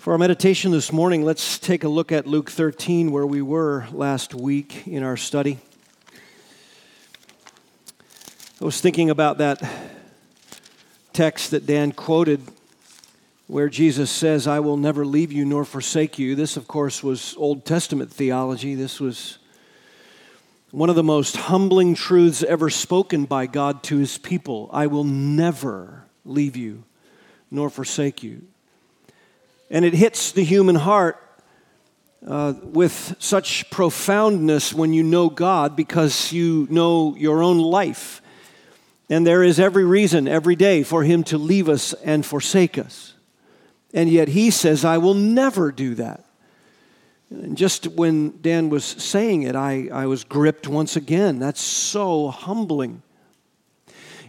For our meditation this morning, let's take a look at Luke 13, where we were last week in our study. I was thinking about that text that Dan quoted, where Jesus says, "I will never leave you nor forsake you." This, of course, was Old Testament theology. This was one of the most humbling truths ever spoken by God to his people. I will never leave you nor forsake you. And it hits the human heart with such profoundness when you know God, because you know your own life. And there is every reason, every day, for him to leave us and forsake us. And yet he says, I will never do that. And just when Dan was saying it, I was gripped once again. That's so humbling.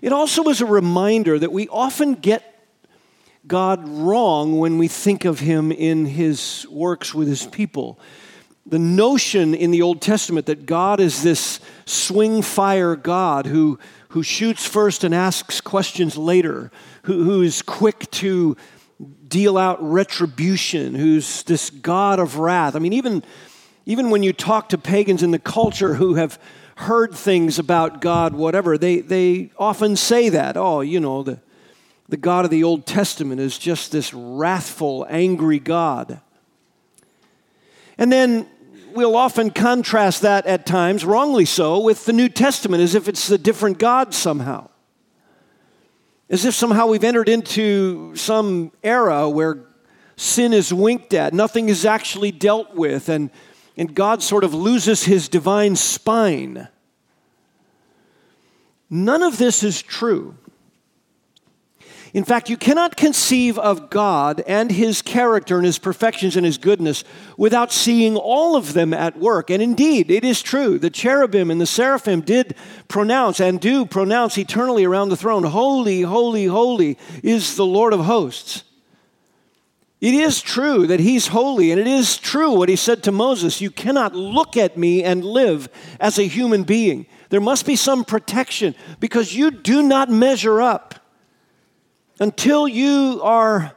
It also is a reminder that we often get God wrong when we think of him in his works with his people. The notion in the Old Testament that God is this swing fire God who shoots first and asks questions later, who is quick to deal out retribution, who's this God of wrath. I mean, even when you talk to pagans in the culture who have heard things about God, whatever, they often say that, the God of the Old Testament is just this wrathful, angry God. And then we'll often contrast that at times, wrongly so, with the New Testament, as if it's a different God somehow. As if somehow we've entered into some era where sin is winked at, nothing is actually dealt with, and God sort of loses his divine spine. None of this is true. In fact, you cannot conceive of God and his character and his perfections and his goodness without seeing all of them at work. And indeed, it is true. The cherubim and the seraphim did pronounce and do pronounce eternally around the throne, "Holy, holy, holy is the Lord of hosts." It is true that he's holy, and it is true what he said to Moses, "You cannot look at me and live as a human being. There must be some protection because you do not measure up." Until you are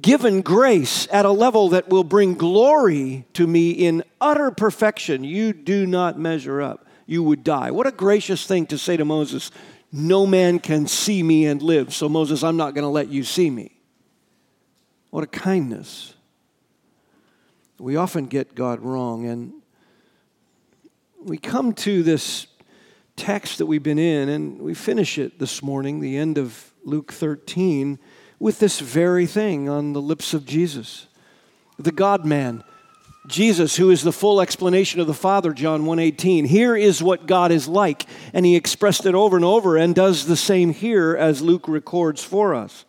given grace at a level that will bring glory to me in utter perfection, you do not measure up. You would die. What a gracious thing to say to Moses, "No man can see me and live, so Moses, I'm not going to let you see me." What a kindness. We often get God wrong, and we come to this text that we've been in, and we finish it this morning, the end of Luke 13, with this very thing on the lips of Jesus. The God-man, Jesus, who is the full explanation of the Father, John 1:18. Here is what God is like, and he expressed it over and over and does the same here as Luke records for us.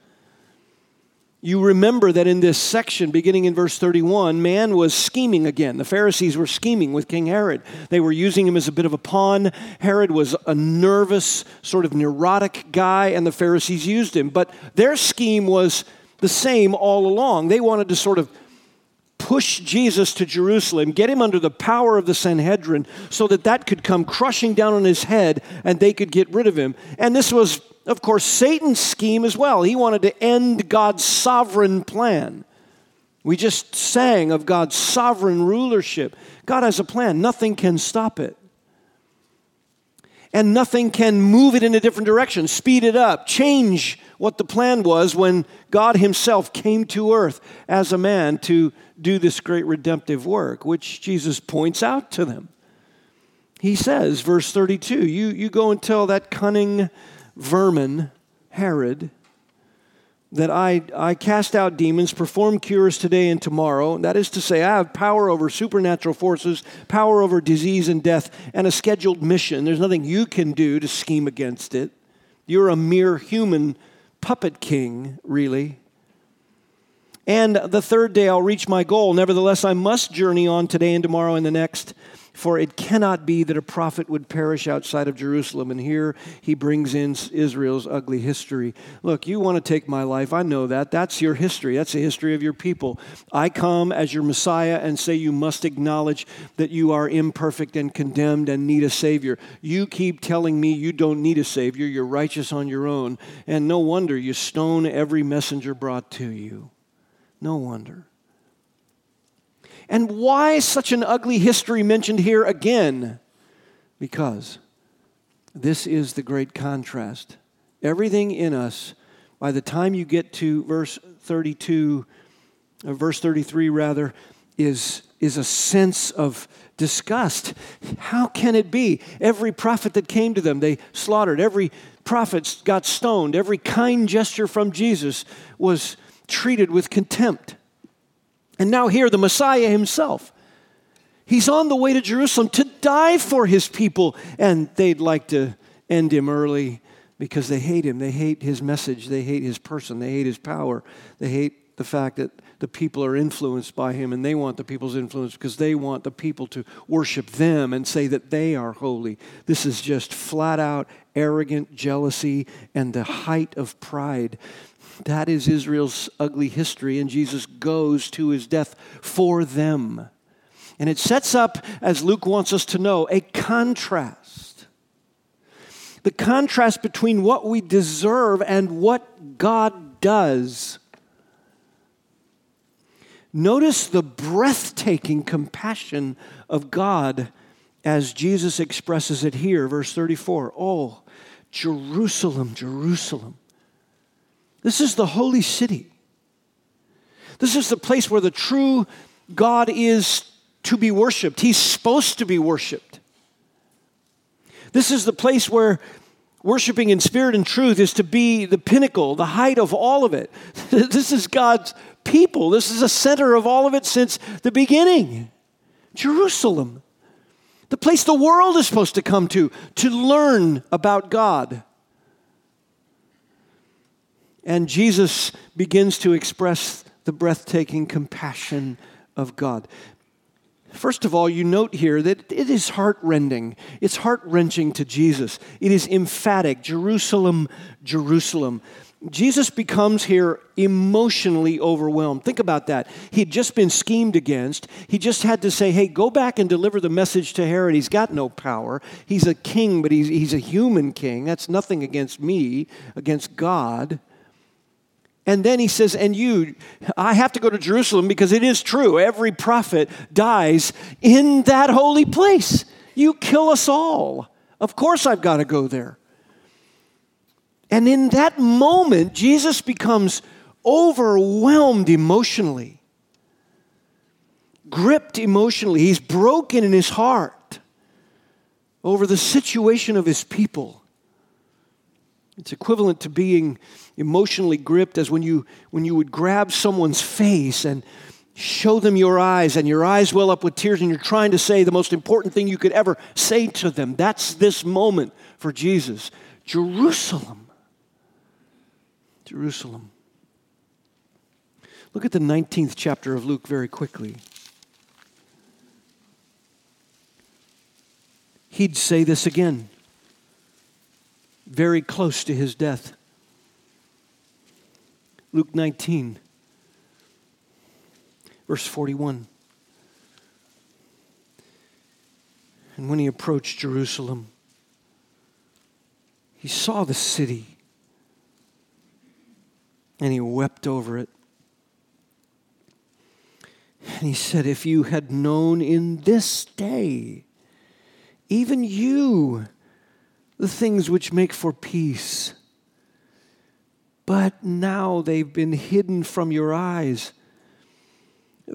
You remember that in this section, beginning in verse 31, man was scheming again. The Pharisees were scheming with King Herod. They were using him as a bit of a pawn. Herod was a nervous, sort of neurotic guy, and the Pharisees used him. But their scheme was the same all along. They wanted to sort of push Jesus to Jerusalem, get him under the power of the Sanhedrin, so that could come crushing down on his head, and they could get rid of him. And this was, of course, Satan's scheme as well. He wanted to end God's sovereign plan. We just sang of God's sovereign rulership. God has a plan. Nothing can stop it. And nothing can move it in a different direction, speed it up, change what the plan was when God himself came to earth as a man to do this great redemptive work, which Jesus points out to them. He says, verse 32, you go and tell that cunning vermin, Herod, that I cast out demons, perform cures today and tomorrow. That is to say, I have power over supernatural forces, power over disease and death, and a scheduled mission. There's nothing you can do to scheme against it. You're a mere human puppet king, really. And the third day I'll reach my goal. Nevertheless, I must journey on today and tomorrow and the next, for it cannot be that a prophet would perish outside of Jerusalem. And here he brings in Israel's ugly history. Look, you want to take my life. I know that. That's your history. That's the history of your people. I come as your Messiah and say you must acknowledge that you are imperfect and condemned and need a Savior. You keep telling me you don't need a Savior. You're righteous on your own. And no wonder you stone every messenger brought to you. No wonder. And why such an ugly history mentioned here again? Because this is the great contrast. Everything in us, by the time you get to verse 33, is a sense of disgust. How can it be? Every prophet that came to them, they slaughtered. Every prophet got stoned. Every kind gesture from Jesus was treated with contempt. And now here, the Messiah himself, he's on the way to Jerusalem to die for his people, and they'd like to end him early because they hate him. They hate his message. They hate his person. They hate his power. They hate the fact that the people are influenced by him, and they want the people's influence because they want the people to worship them and say that they are holy. This is just flat-out arrogant jealousy and the height of pride. That is Israel's ugly history, and Jesus goes to his death for them. And it sets up, as Luke wants us to know, a contrast. The contrast between what we deserve and what God does. Notice the breathtaking compassion of God as Jesus expresses it here, verse 34. Oh, Jerusalem, Jerusalem. This is the holy city. This is the place where the true God is to be worshiped. He's supposed to be worshiped. This is the place where worshiping in spirit and truth is to be the pinnacle, the height of all of it. This is God's people. This is the center of all of it since the beginning. Jerusalem, the place the world is supposed to come to learn about God. And Jesus begins to express the breathtaking compassion of God. First of all, you note here that it is heart-rending. It's heart-wrenching to Jesus. It is emphatic. Jerusalem, Jerusalem. Jesus becomes here emotionally overwhelmed. Think about that. He'd just been schemed against. He just had to say, hey, go back and deliver the message to Herod. He's got no power. He's a king, but he's a human king. That's nothing against me, against God. And then he says, and you, I have to go to Jerusalem because it is true. Every prophet dies in that holy place. You kill us all. Of course I've got to go there. And in that moment, Jesus becomes overwhelmed emotionally, gripped emotionally. He's broken in his heart over the situation of his people. It's equivalent to being emotionally gripped as when you would grab someone's face and show them your eyes, and your eyes well up with tears, and you're trying to say the most important thing you could ever say to them. That's this moment for Jesus. Jerusalem. Jerusalem. Look at the 19th chapter of Luke very quickly. He'd say this again, very close to his death. Luke 19, verse 41. And when he approached Jerusalem, he saw the city, and he wept over it. And he said, if you had known in this day, even you, the things which make for peace. But now they've been hidden from your eyes.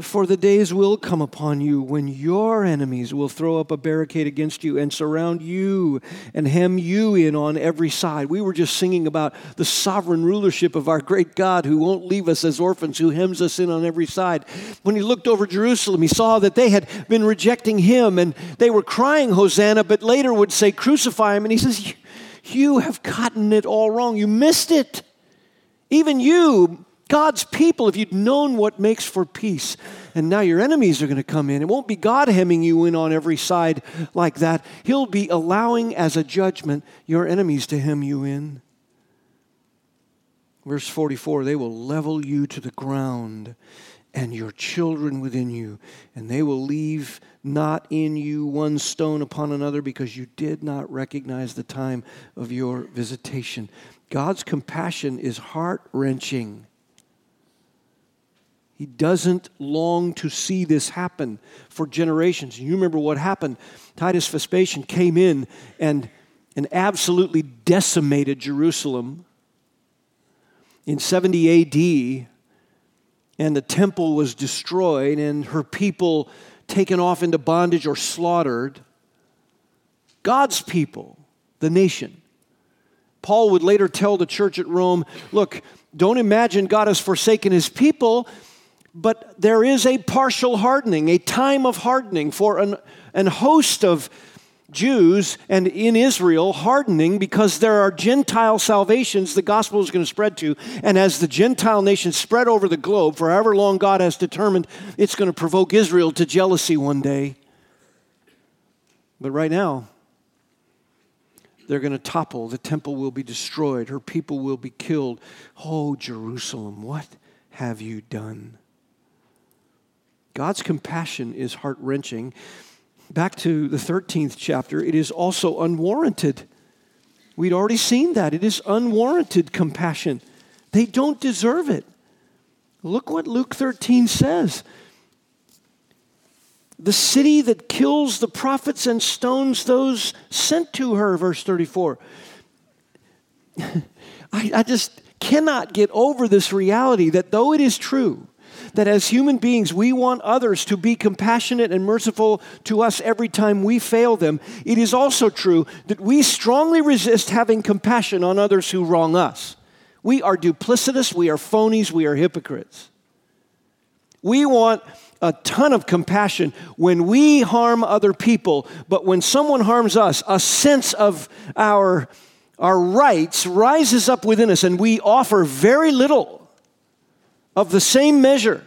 For the days will come upon you when your enemies will throw up a barricade against you and surround you and hem you in on every side. We were just singing about the sovereign rulership of our great God who won't leave us as orphans, who hems us in on every side. When he looked over Jerusalem, he saw that they had been rejecting him and they were crying, Hosanna, but later would say, crucify him. And he says, you have gotten it all wrong. You missed it. Even you, God's people, if you'd known what makes for peace, and now your enemies are going to come in. It won't be God hemming you in on every side like that. He'll be allowing as a judgment your enemies to hem you in. Verse 44, they will level you to the ground and your children within you, and they will leave not in you one stone upon another because you did not recognize the time of your visitation. God's compassion is heart-wrenching. He doesn't long to see this happen for generations. You remember what happened. Titus Vespasian came in and absolutely decimated Jerusalem in 70 AD, and the temple was destroyed and her people taken off into bondage or slaughtered. God's people, the nation. Paul would later tell the church at Rome, look, don't imagine God has forsaken his people. But there is a partial hardening, a time of hardening for an host of Jews, and in Israel, hardening because there are Gentile salvations the gospel is going to spread to. And as the Gentile nations spread over the globe, for however long God has determined, it's going to provoke Israel to jealousy one day. But right now, they're going to topple. The temple will be destroyed. Her people will be killed. Oh, Jerusalem, what have you done? God's compassion is heart-wrenching. Back to the 13th chapter, it is also unwarranted. We'd already seen that. It is unwarranted compassion. They don't deserve it. Look what Luke 13 says. The city that kills the prophets and stones those sent to her, verse 34. I just cannot get over this reality that though it is true that as human beings, we want others to be compassionate and merciful to us every time we fail them, it is also true that we strongly resist having compassion on others who wrong us. We are duplicitous, we are phonies, we are hypocrites. We want a ton of compassion when we harm other people, but when someone harms us, a sense of our rights rises up within us, and we offer very little of the same measure.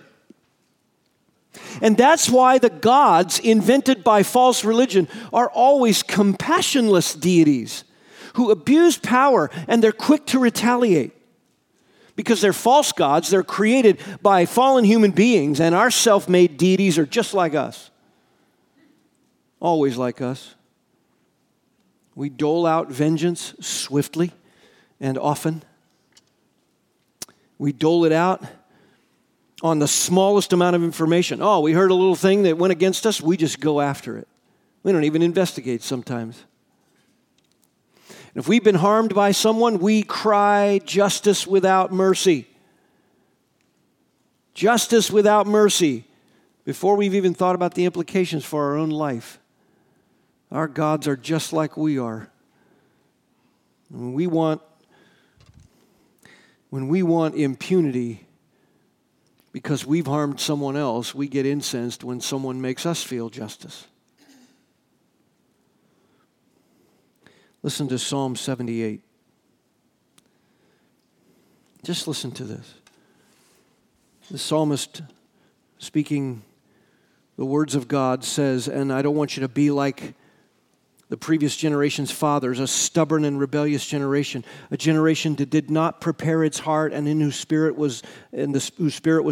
And that's why the gods invented by false religion are always compassionless deities who abuse power, and they're quick to retaliate. Because they're false gods, they're created by fallen human beings, and our self-made deities are just like us. Always like us. We dole out vengeance swiftly and often. We dole it out on the smallest amount of information. Oh, we heard a little thing that went against us, we just go after it. We don't even investigate sometimes. And if we've been harmed by someone, we cry justice without mercy. Justice without mercy. Before we've even thought about the implications for our own life. Our gods are just like we are. And when we want impunity, because we've harmed someone else, we get incensed when someone makes us feel justice. Listen to Psalm 78. Just listen to this. The psalmist, speaking the words of God, says, and I don't want you to be like the previous generation's fathers, a stubborn and rebellious generation, a generation that did not prepare its heart and in whose spirit was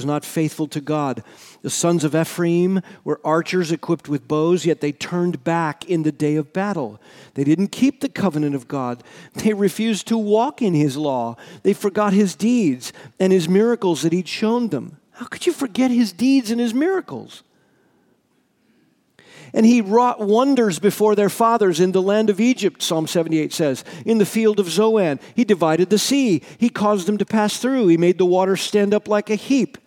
not faithful to God. The sons of Ephraim were archers equipped with bows, yet they turned back in the day of battle. They didn't keep the covenant of God. They refused to walk in his law. They forgot his deeds and his miracles that he'd shown them. How could you forget his deeds and his miracles? And he wrought wonders before their fathers in the land of Egypt, Psalm 78 says. In the field of Zoan, he divided the sea. He caused them to pass through. He made the water stand up like a heap.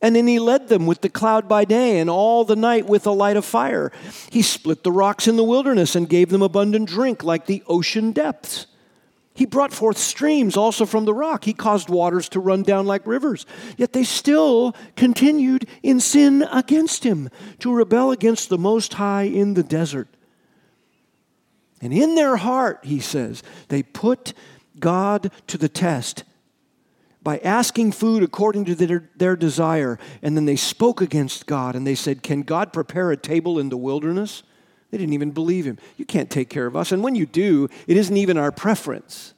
And then he led them with the cloud by day and all the night with a light of fire. He split the rocks in the wilderness and gave them abundant drink like the ocean depths. He brought forth streams also from the rock. He caused waters to run down like rivers. Yet they still continued in sin against him, to rebel against the Most High in the desert. And in their heart, he says, they put God to the test by asking food according to their desire. And then they spoke against God and they said, can God prepare a table in the wilderness? They didn't even believe him. You can't take care of us. And when you do, it isn't even our preference.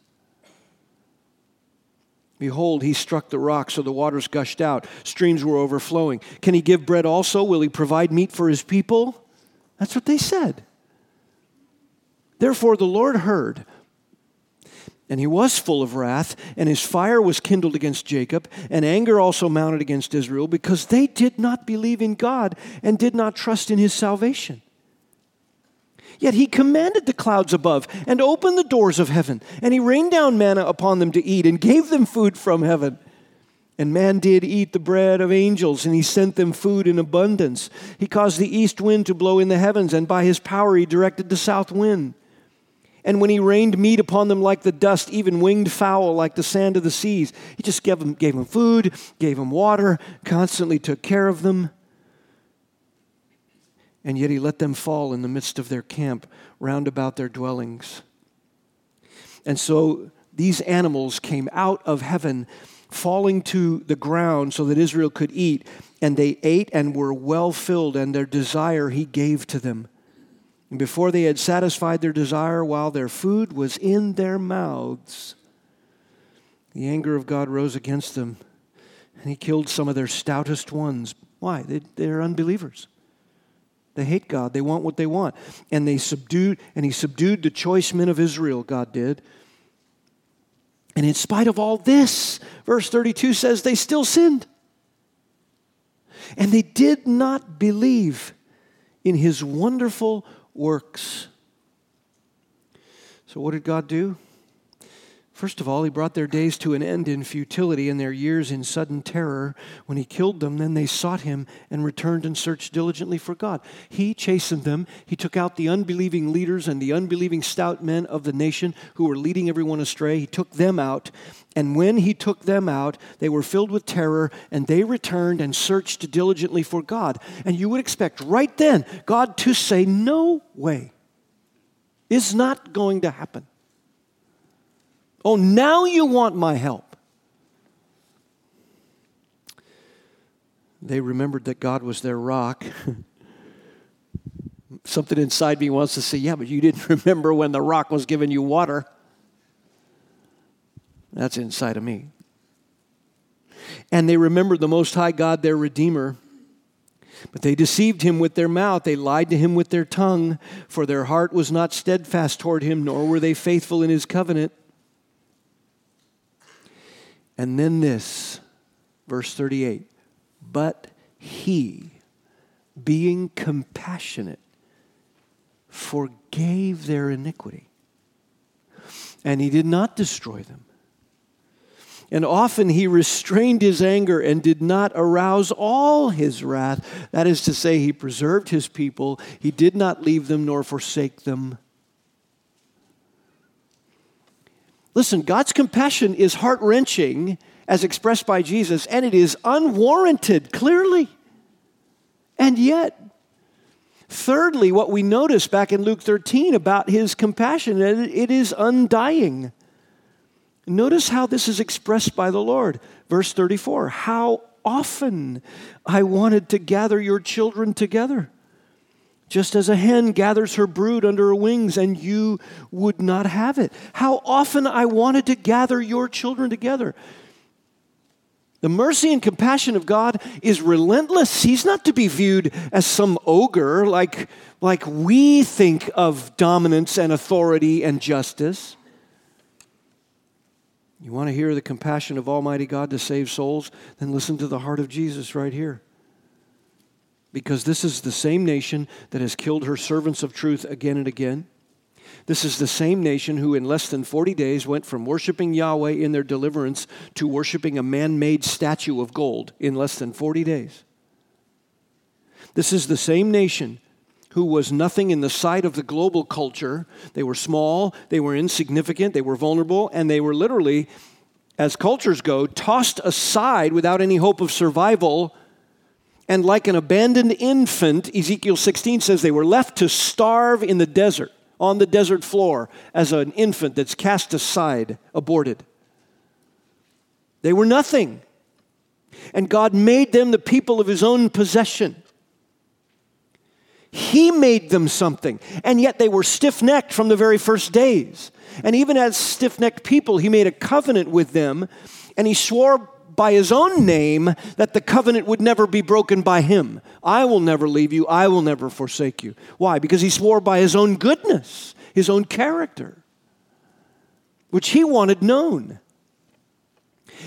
Behold, he struck the rock, so the waters gushed out. Streams were overflowing. Can he give bread also? Will he provide meat for his people? That's what they said. Therefore, the Lord heard And he was full of wrath, and his fire was kindled against Jacob, and anger also mounted against Israel, because they did not believe in God and did not trust in his salvation. Yet he commanded the clouds above and opened the doors of heaven, and he rained down manna upon them to eat and gave them food from heaven. And man did eat the bread of angels, and he sent them food in abundance. He caused the east wind to blow in the heavens, and by his power he directed the south wind. And when he rained meat upon them like the dust, even winged fowl like the sand of the seas, he just gave them food, gave them water, constantly took care of them. And yet he let them fall in the midst of their camp, round about their dwellings. And so these animals came out of heaven, falling to the ground so that Israel could eat. And they ate and were well filled, and their desire he gave to them. And before they had satisfied their desire, while their food was in their mouths, the anger of God rose against them, and he killed some of their stoutest ones. Why? They're unbelievers. They hate God. They want what they want. And he subdued the choice men of Israel, God did. And in spite of all this, verse 32 says they still sinned. And they did not believe in his wonderful works. So what did God do? First of all, he brought their days to an end in futility and their years in sudden terror. When he killed them, then they sought him and returned and searched diligently for God. He chastened them. He took out the unbelieving leaders and the unbelieving stout men of the nation who were leading everyone astray. He took them out. And when he took them out, they were filled with terror, and they returned and searched diligently for God. And you would expect right then God to say, no way. It's not going to happen. Oh, now you want my help. They remembered that God was their rock. Something inside me wants to say, yeah, but you didn't remember when the rock was giving you water. That's inside of me. And they remembered the Most High God, their Redeemer. But they deceived him with their mouth. They lied to him with their tongue, for their heart was not steadfast toward him, nor were they faithful in his covenant. And then this, verse 38, but he, being compassionate, forgave their iniquity, and he did not destroy them. And often he restrained his anger and did not arouse all his wrath. That is to say, he preserved his people. He did not leave them nor forsake them. Listen, God's compassion is heart-wrenching, as expressed by Jesus, and it is unwarranted, clearly. And yet, thirdly, what we notice back in Luke 13 about his compassion, it is undying. Notice how this is expressed by the Lord. Verse 34, how often I wanted to gather your children together, just as a hen gathers her brood under her wings, and you would not have it. How often I wanted to gather your children together. The mercy and compassion of God is relentless. He's not to be viewed as some ogre like we think of dominance and authority and justice. You want to hear the compassion of Almighty God to save souls? Then listen to the heart of Jesus right here. Because this is the same nation that has killed her servants of truth again and again. This is the same nation who in less than 40 days went from worshiping Yahweh in their deliverance to worshiping a man-made statue of gold in less than 40 days. This is the same nation who was nothing in the sight of the global culture. They were small, they were insignificant, they were vulnerable, and they were literally, as cultures go, tossed aside without any hope of survival. And like an abandoned infant, Ezekiel 16 says they were left to starve in the desert, on the desert floor, as an infant that's cast aside, aborted. They were nothing. And God made them the people of his own possession. He made them something, and yet they were stiff-necked from the very first days. And even as stiff-necked people, he made a covenant with them, and he swore by his own name that the covenant would never be broken by him. I will never leave you. I will never forsake you. Why? Because he swore by his own goodness, his own character. which he wanted known.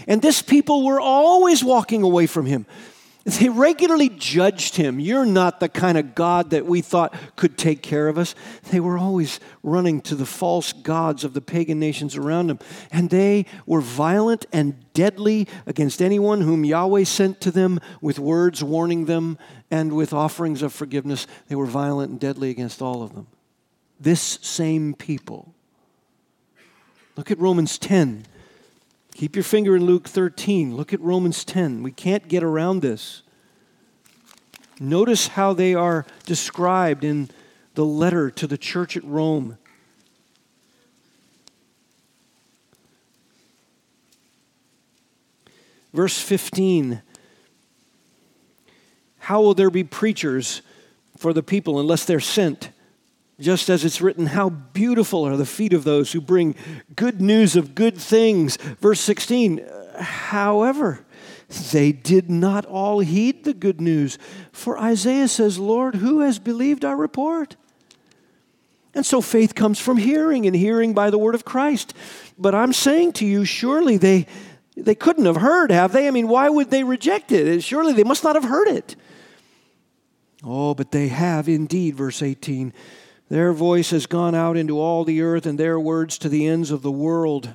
And this people were always walking away from him. They regularly judged him. You're not the kind of God that we thought could take care of us. They were always running to the false gods of the pagan nations around them. And they were violent and deadly against anyone whom Yahweh sent to them with words warning them and with offerings of forgiveness. They were violent and deadly against all of them. This same people. Look at Romans 10. Keep your finger in Luke 13. Look at Romans 10. We can't get around this. Notice how they are described in the letter to the church at Rome. Verse 15. How will there be preachers for the people unless they're sent? Just as it's written, how beautiful are the feet of those who bring good news of good things. Verse 16, however, they did not all heed the good news. For Isaiah says, Lord, who has believed our report? And so faith comes from hearing, and hearing by the word of Christ. But I'm saying to you, surely they couldn't have heard, have they? I mean, why would they reject it? Surely they must not have heard it. Oh, but they have indeed, verse 18. Their voice has gone out into all the earth, and their words to the ends of the world.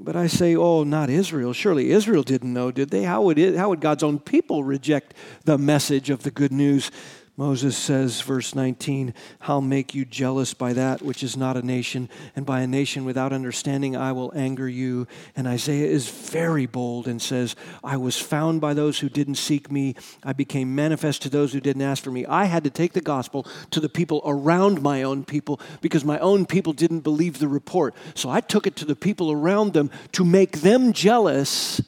But I say, oh, not Israel. Surely Israel didn't know, did they? How would God's own people reject the message of the good news? Moses says, verse 19, I'll make you jealous by that which is not a nation, and by a nation without understanding I will anger you. And Isaiah is very bold and says, I was found by those who didn't seek me. I became manifest to those who didn't ask for me. I had to take the gospel to the people around my own people because my own people didn't believe the report. So I took it to the people around them to make them jealous.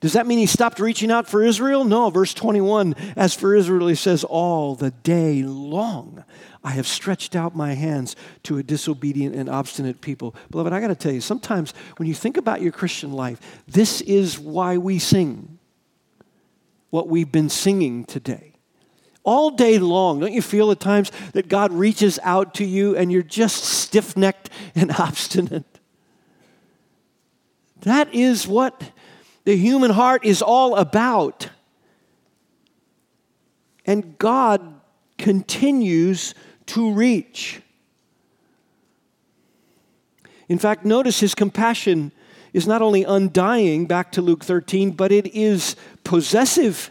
Does that mean he stopped reaching out for Israel? No, verse 21, as for Israel, he says, all the day long I have stretched out my hands to a disobedient and obstinate people. Beloved, I got to tell you, sometimes when you think about your Christian life, this is why we sing what we've been singing today. All day long, don't you feel at times that God reaches out to you and you're just stiff-necked and obstinate? That is what the human heart is all about. And God continues to reach. In fact, notice his compassion is not only undying, back to Luke 13, but it is possessive.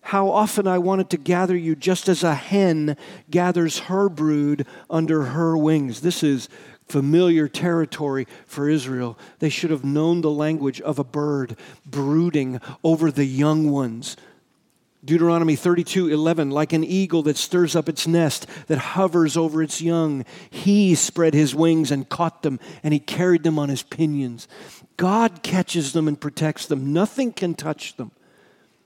How often I wanted to gather you just as a hen gathers her brood under her wings. This is familiar territory for Israel. They should have known the language of a bird brooding over the young ones. Deuteronomy 32:11, like an eagle that stirs up its nest, that hovers over its young, he spread his wings and caught them, and he carried them on his pinions. God catches them and protects them. Nothing can touch them.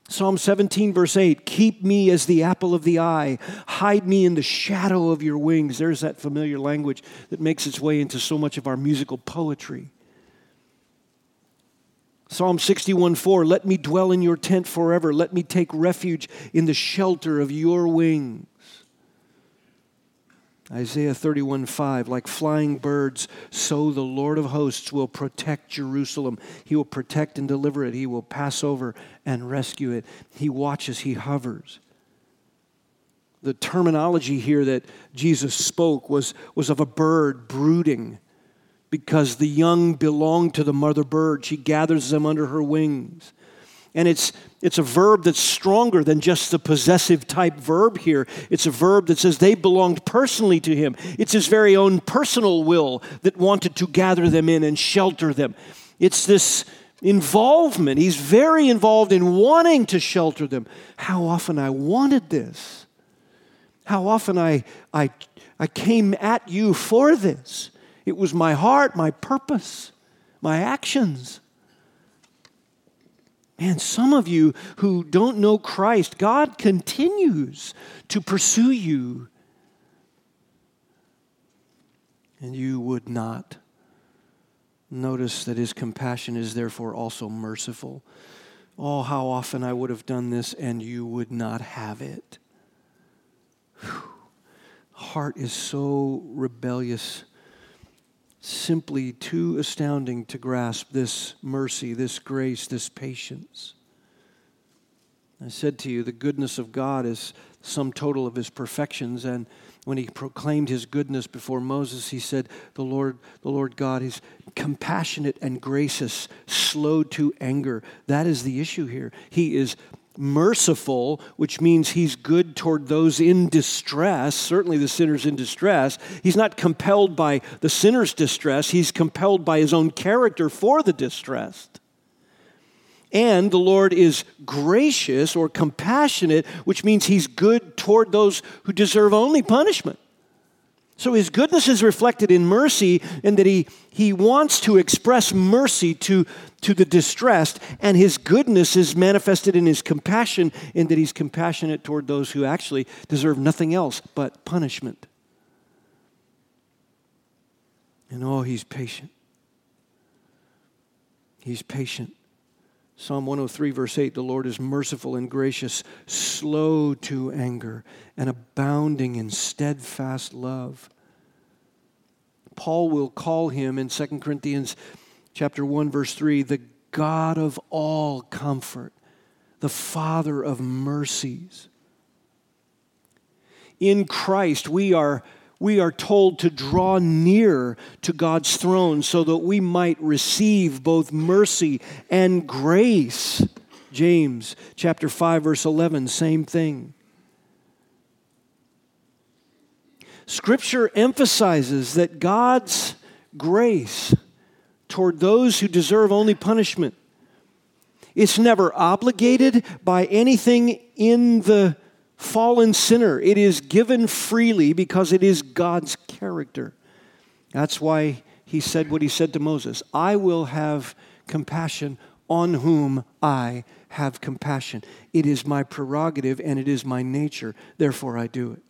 Psalm 17, verse 8, keep me as the apple of the eye. Hide me in the shadow of your wings. There's that familiar language that makes its way into so much of our musical poetry. Psalm 61:4, let me dwell in your tent forever. Let me take refuge in the shelter of your wings. Isaiah 31:5, like flying birds, so the Lord of hosts will protect Jerusalem. He will protect and deliver it. He will pass over and rescue it. He watches, he hovers. The terminology here that Jesus spoke was of a bird brooding because the young belong to the mother bird. She gathers them under her wings. And it's a verb that's stronger than just the possessive type verb here. It's a verb that says they belonged personally to him. It's his very own personal will that wanted to gather them in and shelter them. It's this involvement. He's very involved in wanting to shelter them. How often I wanted this. How often I came at you for this. It was my heart, my purpose, my actions. Man, some of you who don't know Christ, God continues to pursue you. And you would not. Notice that his compassion is therefore also merciful. Oh, how often I would have done this and you would not have it. Whew. Heart is so rebellious simply too astounding to grasp, this mercy, this grace, this patience. I said to you, the goodness of God is sum total of his perfections. And when he proclaimed his goodness before Moses, he said, the Lord God is compassionate and gracious, slow to anger. That is the issue here. He is merciful, which means he's good toward those in distress, certainly the sinners in distress. He's not compelled by the sinner's distress. He's compelled by his own character for the distressed. And the Lord is gracious or compassionate, which means he's good toward those who deserve only punishment. So his goodness is reflected in mercy, in that he wants to express mercy to the distressed, and his goodness is manifested in his compassion, in that he's compassionate toward those who actually deserve nothing else but punishment. And oh, he's patient. He's patient. Psalm 103, verse 8, the Lord is merciful and gracious, slow to anger, and abounding in steadfast love. Paul will call him in 2 Corinthians chapter 1, verse 3, the God of all comfort, the Father of mercies. In Christ, we are told to draw near to God's throne so that we might receive both mercy and grace. James chapter 5, verse 11, same thing. Scripture emphasizes that God's grace toward those who deserve only punishment. It's never obligated by anything in the fallen sinner. It is given freely because it is God's character. That's why he said what he said to Moses, I will have compassion on whom I have compassion. It is my prerogative and it is my nature, therefore I do it.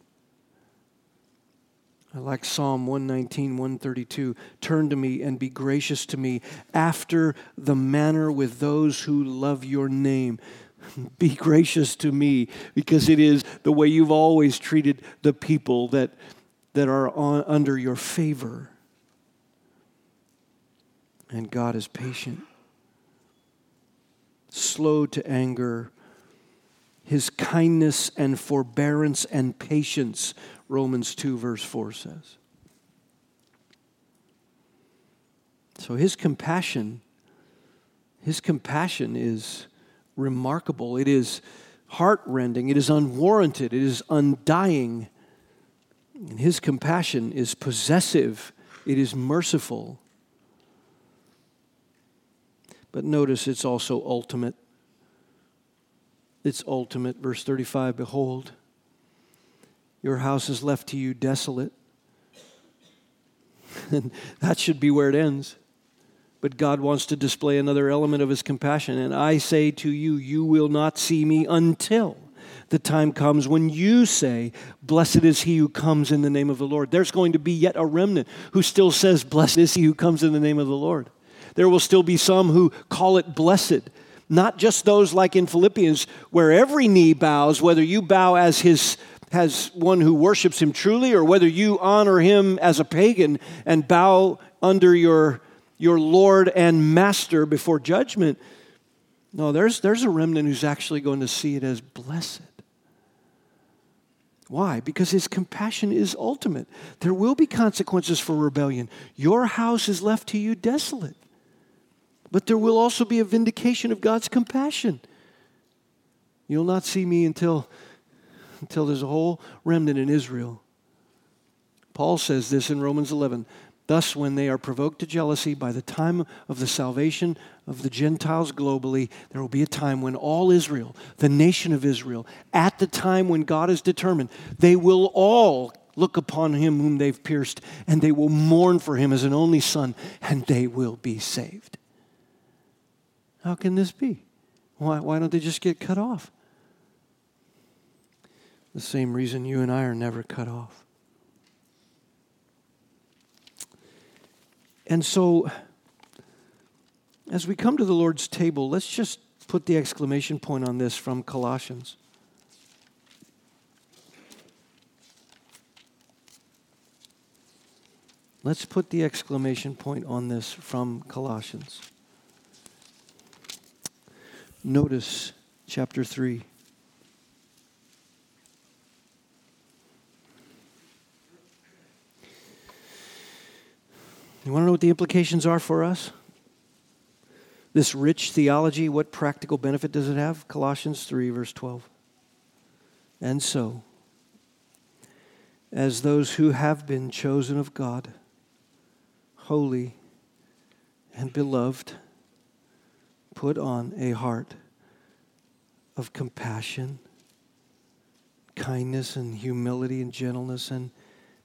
I like Psalm 119, 132, turn to me and be gracious to me after the manner with those who love your name. Be gracious to me, because it is the way you've always treated the people that are under your favor. And God is patient, slow to anger. His kindness and forbearance and patience, Romans 2, verse 4 says. So his compassion is remarkable. It is heartrending. It is unwarranted. It is undying. And his compassion is possessive. It is merciful. But notice it's also ultimate. It's ultimate. Verse 35, behold, your house is left to you desolate. And that should be where it ends. But God wants to display another element of his compassion. And I say to you, you will not see me until the time comes when you say, blessed is he who comes in the name of the Lord. There's going to be yet a remnant who still says, blessed is he who comes in the name of the Lord. There will still be some who call it blessed. Not just those like in Philippians, where every knee bows, whether you bow as one who worships him truly, or whether you honor him as a pagan and bow under your Lord and Master before judgment. No, there's a remnant who's actually going to see it as blessed. Why? Because his compassion is ultimate. There will be consequences for rebellion. Your house is left to you desolate. But there will also be a vindication of God's compassion. You'll not see me until there's a whole remnant in Israel. Paul says this in Romans 11, thus, when they are provoked to jealousy by the time of the salvation of the Gentiles globally, there will be a time when all Israel, the nation of Israel, at the time when God is determined, they will all look upon him whom they've pierced, and they will mourn for him as an only son, and they will be saved. How can this be? Why don't they just get cut off? The same reason you and I are never cut off. And so, as we come to the Lord's table, let's just put the exclamation point on this from Colossians. Let's put the exclamation point on this from Colossians. Notice chapter 3. You want to know what the implications are for us? This rich theology, what practical benefit does it have? Colossians 3, verse 12. And so, as those who have been chosen of God, holy and beloved, put on a heart of compassion, kindness, and humility, and gentleness, and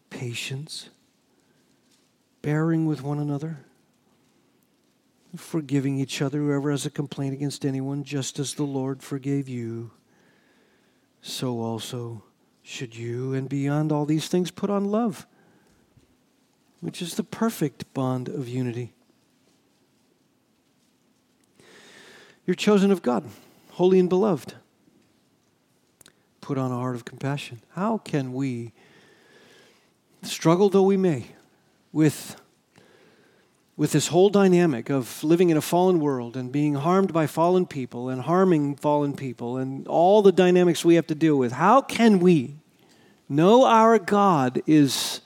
patience, bearing with one another, forgiving each other, whoever has a complaint against anyone, just as the Lord forgave you, so also should you, and beyond all these things, put on love, which is the perfect bond of unity. You're chosen of God, holy and beloved. Put on a heart of compassion. How can we, struggle though we may, with this whole dynamic of living in a fallen world and being harmed by fallen people and harming fallen people and all the dynamics we have to deal with, how can we know our God is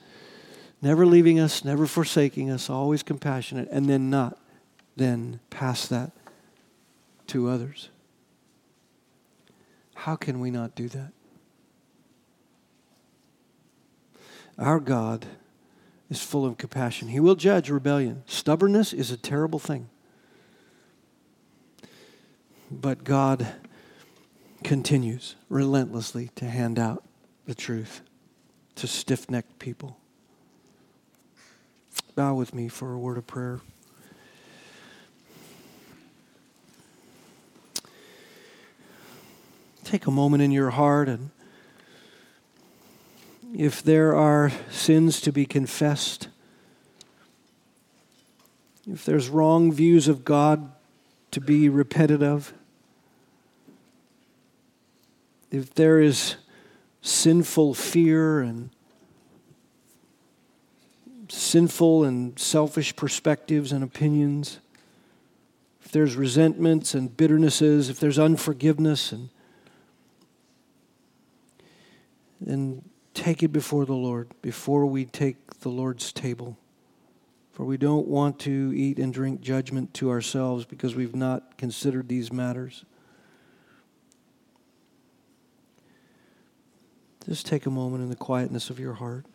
never leaving us, never forsaking us, always compassionate, and then not then pass that to others? How can we not do that? Our God is full of compassion. He will judge rebellion. Stubbornness is a terrible thing. But God continues relentlessly to hand out the truth to stiff-necked people. Bow with me for a word of prayer. Take a moment in your heart, and if there are sins to be confessed, if there's wrong views of God to be repented of, if there is sinful fear and sinful and selfish perspectives and opinions, if there's resentments and bitternesses, if there's unforgiveness, and take it before the Lord, before we take the Lord's table. For we don't want to eat and drink judgment to ourselves because we've not considered these matters. Just take a moment in the quietness of your heart.